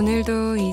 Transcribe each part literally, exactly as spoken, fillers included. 오늘도 이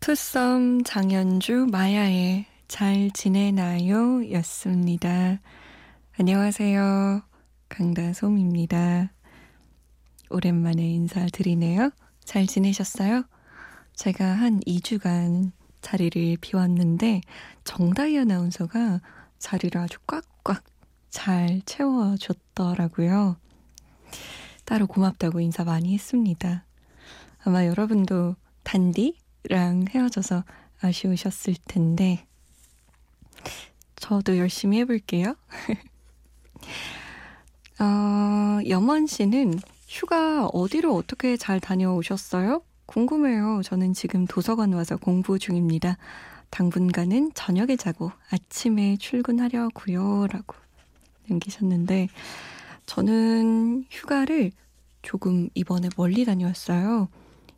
투썸 장현주 마야의 잘 지내나요? 였습니다. 안녕하세요. 강다솜입니다. 오랜만에 인사드리네요. 잘 지내셨어요? 제가 한 이 주간 자리를 비웠는데 정다희 아나운서가 자리를 아주 꽉꽉 잘 채워줬더라고요. 따로 고맙다고 인사 많이 했습니다. 아마 여러분도 단디? 랑 헤어져서 아쉬우셨을 텐데 저도 열심히 해볼게요. 어, 염원 씨는 휴가 어디로 어떻게 잘 다녀오셨어요? 궁금해요. 저는 지금 도서관 와서 공부 중입니다. 당분간은 저녁에 자고 아침에 출근하려고요. 라고 남기셨는데 저는 휴가를 조금 이번에 멀리 다녀왔어요.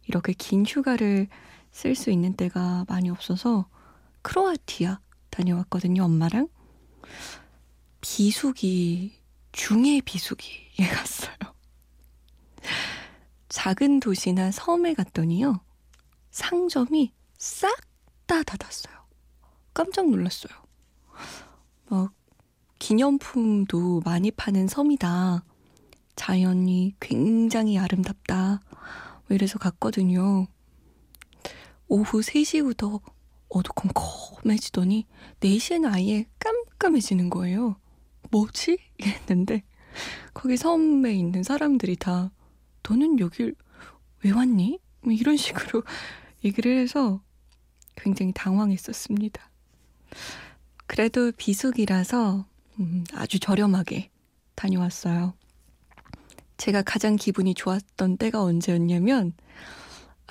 이렇게 긴 휴가를 쓸 수 있는 때가 많이 없어서 크로아티아 다녀왔거든요. 엄마랑. 비수기 중에 비수기에 갔어요. 작은 도시나 섬에 갔더니요. 상점이 싹 다 닫았어요. 깜짝 놀랐어요. 막 기념품도 많이 파는 섬이다. 자연이 굉장히 아름답다. 이래서 갔거든요. 오후 세 시부터 어두컴컴해지더니 네 시에는 아예 깜깜해지는 거예요. 뭐지? 이랬는데 거기 섬에 있는 사람들이 다 너는 여길 왜 왔니? 이런 식으로 얘기를 해서 굉장히 당황했었습니다. 그래도 비수기라서 아주 저렴하게 다녀왔어요. 제가 가장 기분이 좋았던 때가 언제였냐면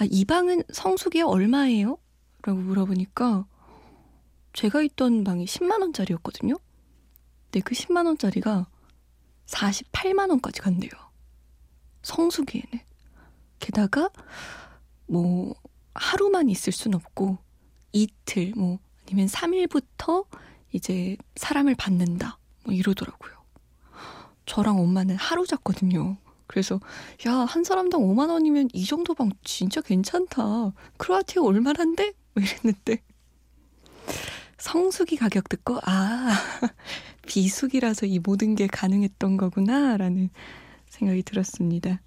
아, 이 방은 성수기에 얼마예요? 라고 물어보니까 제가 있던 방이 십만 원짜리였거든요. 근데 그 십만 원짜리가 사십팔만 원까지 간대요. 성수기에는. 게다가 뭐 하루만 있을 순 없고 이틀 뭐 아니면 삼 일부터 이제 사람을 받는다. 뭐 이러더라고요. 저랑 엄마는 하루 잤거든요. 그래서 야, 한 사람당 오만 원이면 이 정도 방 진짜 괜찮다. 크로아티아 올만한데? 이랬는데 성수기 가격 듣고 아, 비수기라서 이 모든 게 가능했던 거구나 라는 생각이 들었습니다.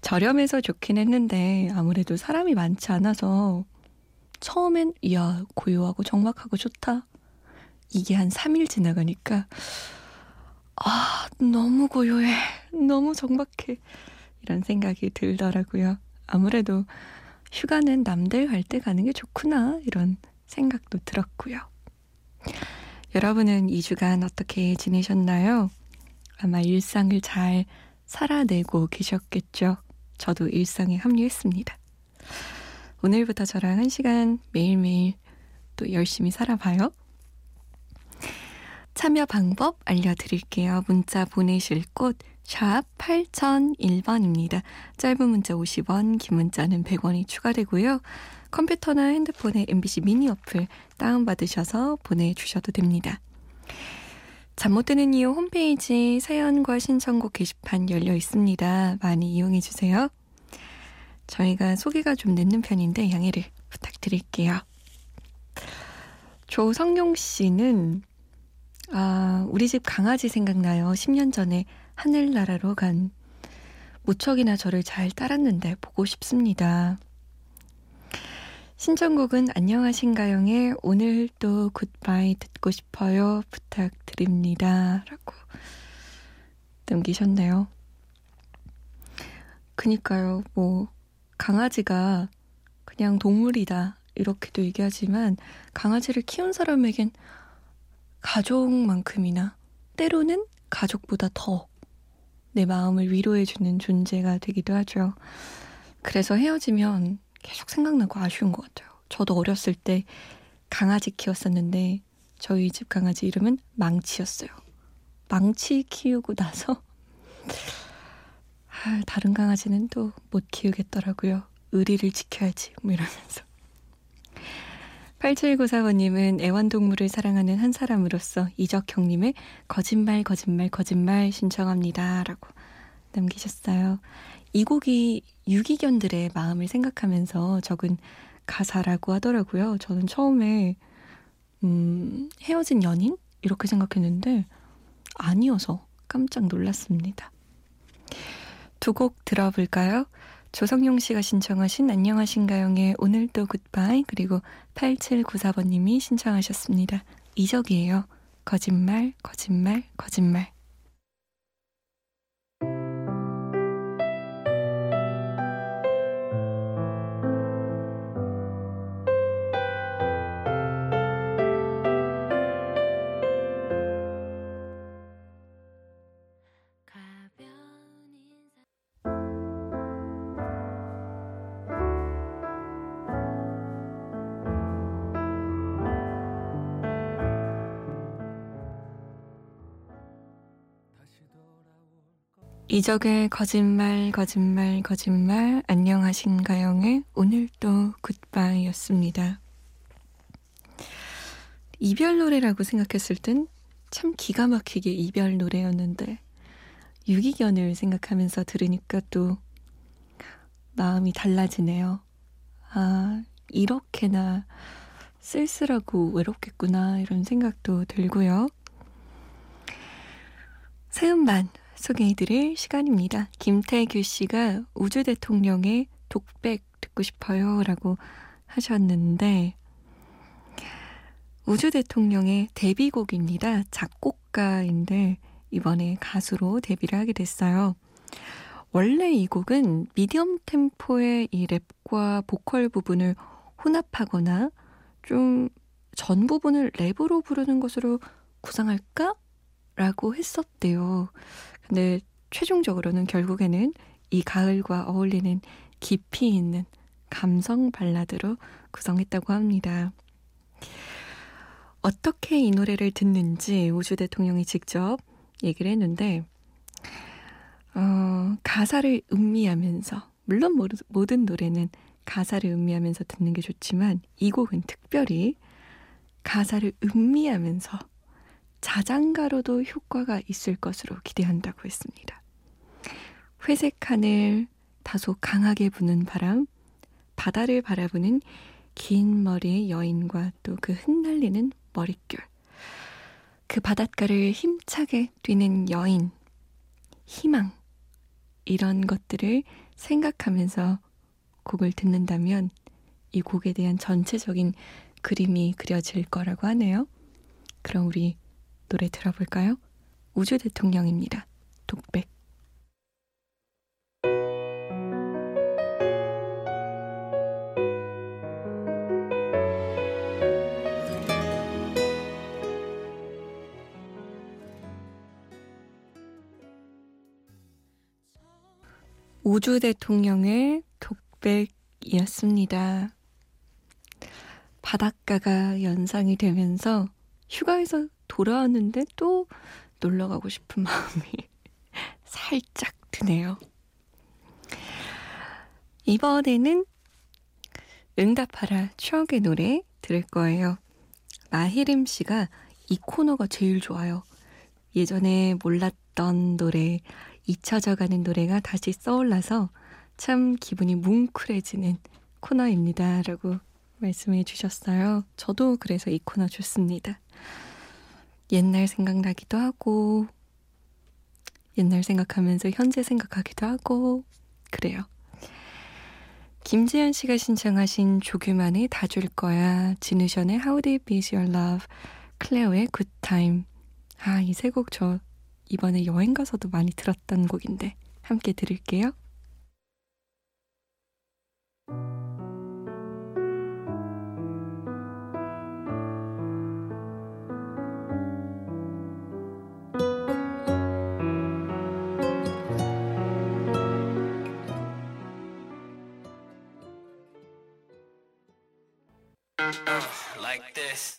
저렴해서 좋긴 했는데 아무래도 사람이 많지 않아서 처음엔 이야, 고요하고 적막하고 좋다. 이게 한 삼 일 지나가니까 아, 너무 고요해. 너무 적막해. 이런 생각이 들더라고요. 아무래도 휴가는 남들 갈 때 가는 게 좋구나. 이런 생각도 들었고요. 여러분은 이 주간 어떻게 지내셨나요? 아마 일상을 잘 살아내고 계셨겠죠. 저도 일상에 합류했습니다. 오늘부터 저랑 한 시간 매일매일 또 열심히 살아봐요. 참여 방법 알려드릴게요. 문자 보내실 곳 샵 팔공공일 번입니다. 짧은 문자 오십 원, 긴 문자는 백 원이 추가되고요. 컴퓨터나 핸드폰에 엠비씨 미니 어플 다운받으셔서 보내주셔도 됩니다. 잠 못 드는 이유 홈페이지 사연과 신청곡 게시판 열려 있습니다. 많이 이용해주세요. 저희가 소개가 좀 늦는 편인데 양해를 부탁드릴게요. 조성용 씨는 아, 우리 집 강아지 생각나요. 십 년 전에 하늘나라로 간 무척이나 저를 잘 따랐는데 보고 싶습니다. 신청곡은 안녕하신가요의 오늘 또 굿바이 듣고 싶어요. 부탁드립니다. 라고 남기셨네요. 그니까요. 뭐 강아지가 그냥 동물이다. 이렇게도 얘기하지만 강아지를 키운 사람에겐 가족만큼이나 때로는 가족보다 더 내 마음을 위로해주는 존재가 되기도 하죠. 그래서 헤어지면 계속 생각나고 아쉬운 것 같아요. 저도 어렸을 때 강아지 키웠었는데 저희 집 강아지 이름은 망치였어요. 망치 키우고 나서 아, 다른 강아지는 또 못 키우겠더라고요. 의리를 지켜야지 뭐 이러면서. 팔칠구사번님은 애완동물을 사랑하는 한 사람으로서 이적 형님의 거짓말 거짓말 거짓말 신청합니다 라고 남기셨어요. 이 곡이 유기견들의 마음을 생각하면서 적은 가사라고 하더라고요. 저는 처음에 음, 헤어진 연인? 이렇게 생각했는데 아니어서 깜짝 놀랐습니다. 두 곡 들어볼까요? 조성용 씨가 신청하신 안녕하신가요의 오늘도 굿바이, 그리고 팔칠구사번님이 신청하셨습니다. 이적이에요. 거짓말 거짓말 거짓말. 이적의 거짓말 거짓말 거짓말, 안녕하신가요의 오늘도 굿바이였습니다. 이별 노래라고 생각했을 땐 참 기가 막히게 이별 노래였는데 유기견을 생각하면서 들으니까 또 마음이 달라지네요. 아, 이렇게나 쓸쓸하고 외롭겠구나 이런 생각도 들고요. 새음반 소개해드릴 시간입니다. 김태규 씨가 우주 대통령의 독백 듣고 싶어요 라고 하셨는데, 우주 대통령의 데뷔곡입니다. 작곡가인데 이번에 가수로 데뷔를 하게 됐어요. 원래 이 곡은 미디엄 템포의 이 랩과 보컬 부분을 혼합하거나 좀 전 부분을 랩으로 부르는 것으로 구상할까? 라고 했었대요. 근데 최종적으로는 결국에는 이 가을과 어울리는 깊이 있는 감성 발라드로 구성했다고 합니다. 어떻게 이 노래를 듣는지 우주 대통령이 직접 얘기를 했는데 어, 가사를 음미하면서, 물론 모르, 모든 노래는 가사를 음미하면서 듣는 게 좋지만 이 곡은 특별히 가사를 음미하면서 자장가로도 효과가 있을 것으로 기대한다고 했습니다. 회색 하늘, 다소 강하게 부는 바람, 바다를 바라보는 긴 머리의 여인과 또 그 흩날리는 머릿결, 그 바닷가를 힘차게 뛰는 여인, 희망, 이런 것들을 생각하면서 곡을 듣는다면 이 곡에 대한 전체적인 그림이 그려질 거라고 하네요. 그럼 우리 노래 들어볼까요? 우주 대통령입니다. 독백. 우주 대통령의 독백이었습니다. 바닷가가 연상이 되면서 휴가에서 돌아왔는데 또 놀러가고 싶은 마음이 살짝 드네요. 이번에는 응답하라 추억의 노래 들을 거예요. 마희림 씨가 이 코너가 제일 좋아요. 예전에 몰랐던 노래, 잊혀져가는 노래가 다시 떠올라서 참 기분이 뭉클해지는 코너입니다 라고 말씀해 주셨어요. 저도 그래서 이 코너 좋습니다. 옛날 생각나기도 하고, 옛날 생각하면서 현재 생각하기도 하고, 그래요. 김재현 씨가 신청하신 조규만의 다 줄 거야, 진우션의 How Deep Is Your Love, 클레오의 Good Time. 아, 이 세 곡 저 이번에 여행 가서도 많이 들었던 곡인데 함께 들을게요. like this.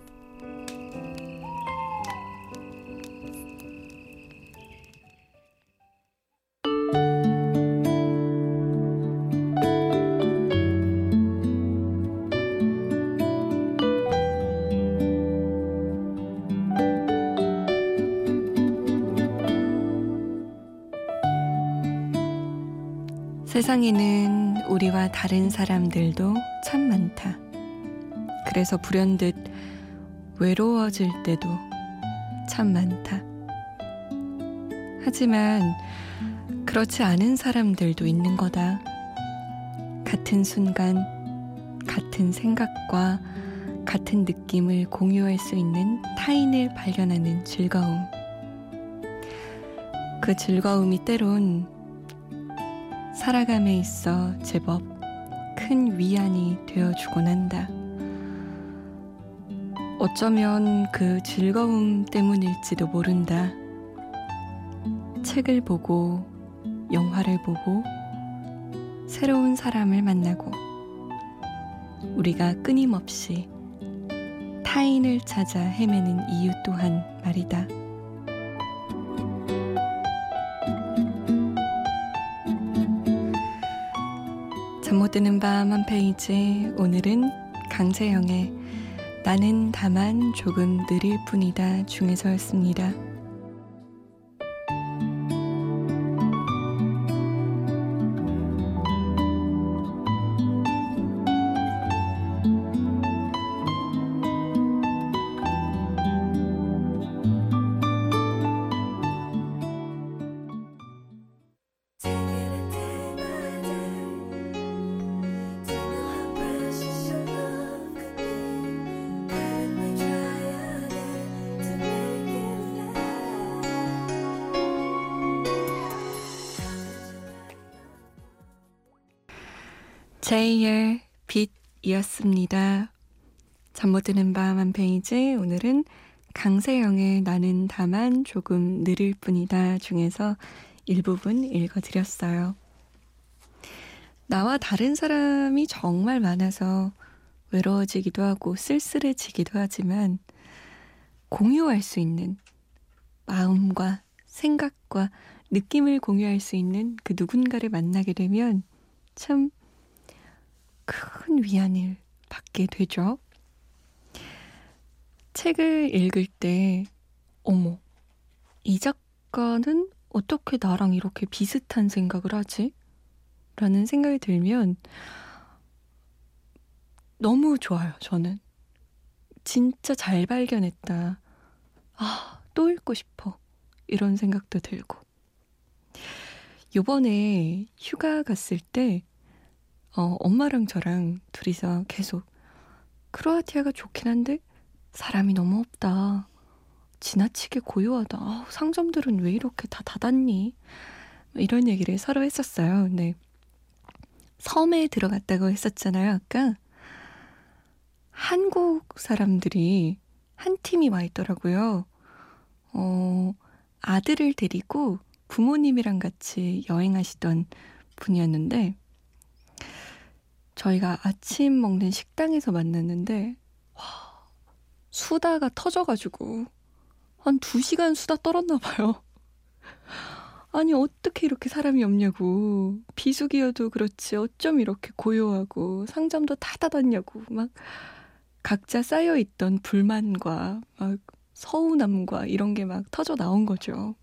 세상에는 우리와 다른 사람들도 참 많다. 그래서 불현듯 외로워질 때도 참 많다. 하지만 그렇지 않은 사람들도 있는 거다. 같은 순간, 같은 생각과 같은 느낌을 공유할 수 있는 타인을 발견하는 즐거움. 그 즐거움이 때론 살아감에 있어 제법 큰 위안이 되어주곤 한다. 어쩌면 그 즐거움 때문일지도 모른다. 책을 보고, 영화를 보고, 새로운 사람을 만나고, 우리가 끊임없이 타인을 찾아 헤매는 이유 또한 말이다. 잠 못 드는 밤 한 페이지, 오늘은 강재영의 나는 다만 조금 느릴 뿐이다 중에서였습니다. 제이의 빛이었습니다. 잠 못 드는 밤 한 페이지, 오늘은 강세영의 나는 다만 조금 느릴 뿐이다 중에서 일부분 읽어드렸어요. 나와 다른 사람이 정말 많아서 외로워지기도 하고 쓸쓸해지기도 하지만, 공유할 수 있는, 마음과 생각과 느낌을 공유할 수 있는 그 누군가를 만나게 되면 참 큰 위안을 받게 되죠. 책을 읽을 때 어머, 이 작가는 어떻게 나랑 이렇게 비슷한 생각을 하지? 라는 생각이 들면 너무 좋아요. 저는 진짜 잘 발견했다. 아, 또 읽고 싶어. 이런 생각도 들고, 요번에 휴가 갔을 때 어, 엄마랑 저랑 둘이서 계속 크로아티아가 좋긴 한데 사람이 너무 없다, 지나치게 고요하다, 아, 상점들은 왜 이렇게 다 닫았니, 이런 얘기를 서로 했었어요. 근데 섬에 들어갔다고 했었잖아요 아까. 한국 사람들이 한 팀이 와 있더라고요. 어, 아들을 데리고 부모님이랑 같이 여행하시던 분이었는데, 저희가 아침 먹는 식당에서 만났는데 와, 수다가 터져가지고 한 두 시간 수다 떨었나 봐요. 아니, 어떻게 이렇게 사람이 없냐고, 비수기여도 그렇지 어쩜 이렇게 고요하고 상점도 다 닫았냐고, 막 각자 쌓여있던 불만과 막 서운함과 이런 게 막 터져 나온 거죠.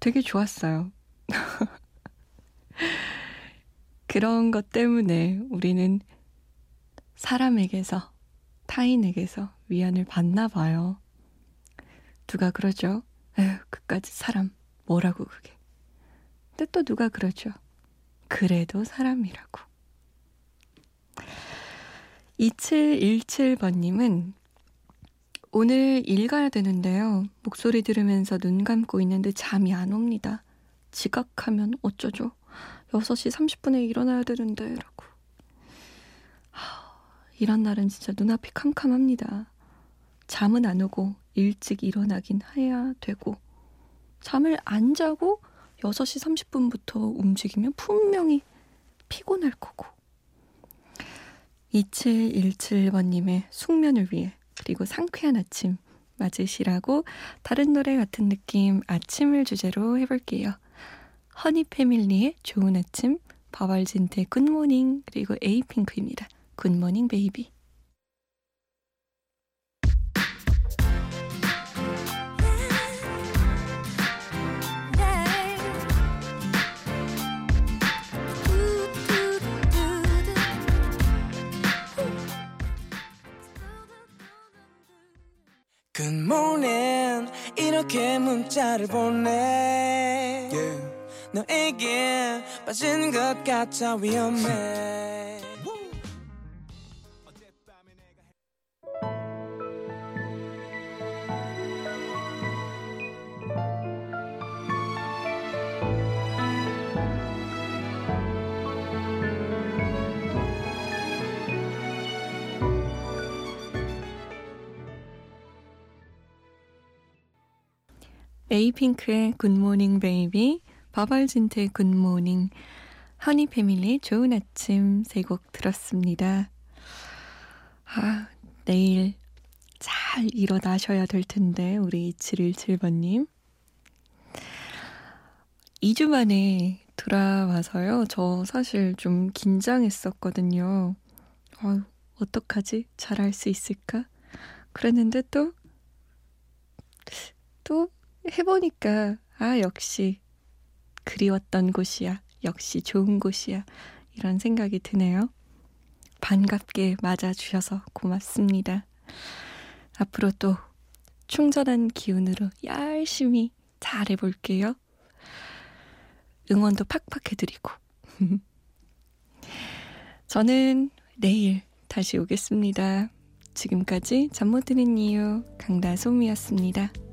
되게 좋았어요. 그런 것 때문에 우리는 사람에게서, 타인에게서 위안을 받나 봐요. 누가 그러죠? 에휴, 그까지 사람, 뭐라고 그게. 근데 또 누가 그러죠? 그래도 사람이라고. 이칠일칠 번님은 오늘 일 가야 되는데요. 목소리 들으면서 눈 감고 있는데 잠이 안 옵니다. 지각하면 어쩌죠? 여섯 시 삼십 분에 일어나야 되는데 라고. 하, 이런 날은 진짜 눈앞이 캄캄합니다. 잠은 안 오고 일찍 일어나긴 해야 되고, 잠을 안 자고 여섯 시 삼십 분부터 움직이면 분명히 피곤할 거고. 이칠일칠 번님의 숙면을 위해, 그리고 상쾌한 아침 맞으시라고 다른 노래 같은 느낌 아침을 주제로 해볼게요. 허니패밀리의 좋은 아침, 바발진의 굿모닝, 그리고 에이핑크입니다. 굿모닝 베이비. Good morning 이렇게 문자를 보내 yeah. 너에게 빠진 것 같아 위험해. 에이핑크의 굿모닝 베이비, 바발진트의 굿모닝, 허니패밀리의 좋은 아침 세 곡 들었습니다. 아, 내일 잘 일어나셔야 될 텐데 우리 이칠일칠 번님. 이 주 만에 돌아와서요. 저 사실 좀 긴장했었거든요. 아유, 어떡하지? 잘할 수 있을까? 그랬는데 또 또 해보니까 아 역시 그리웠던 곳이야, 역시 좋은 곳이야, 이런 생각이 드네요. 반갑게 맞아주셔서 고맙습니다. 앞으로 또 충전한 기운으로 열심히 잘해볼게요. 응원도 팍팍 해드리고 저는 내일 다시 오겠습니다. 지금까지 잠 못 드는 이유 강다솜이었습니다.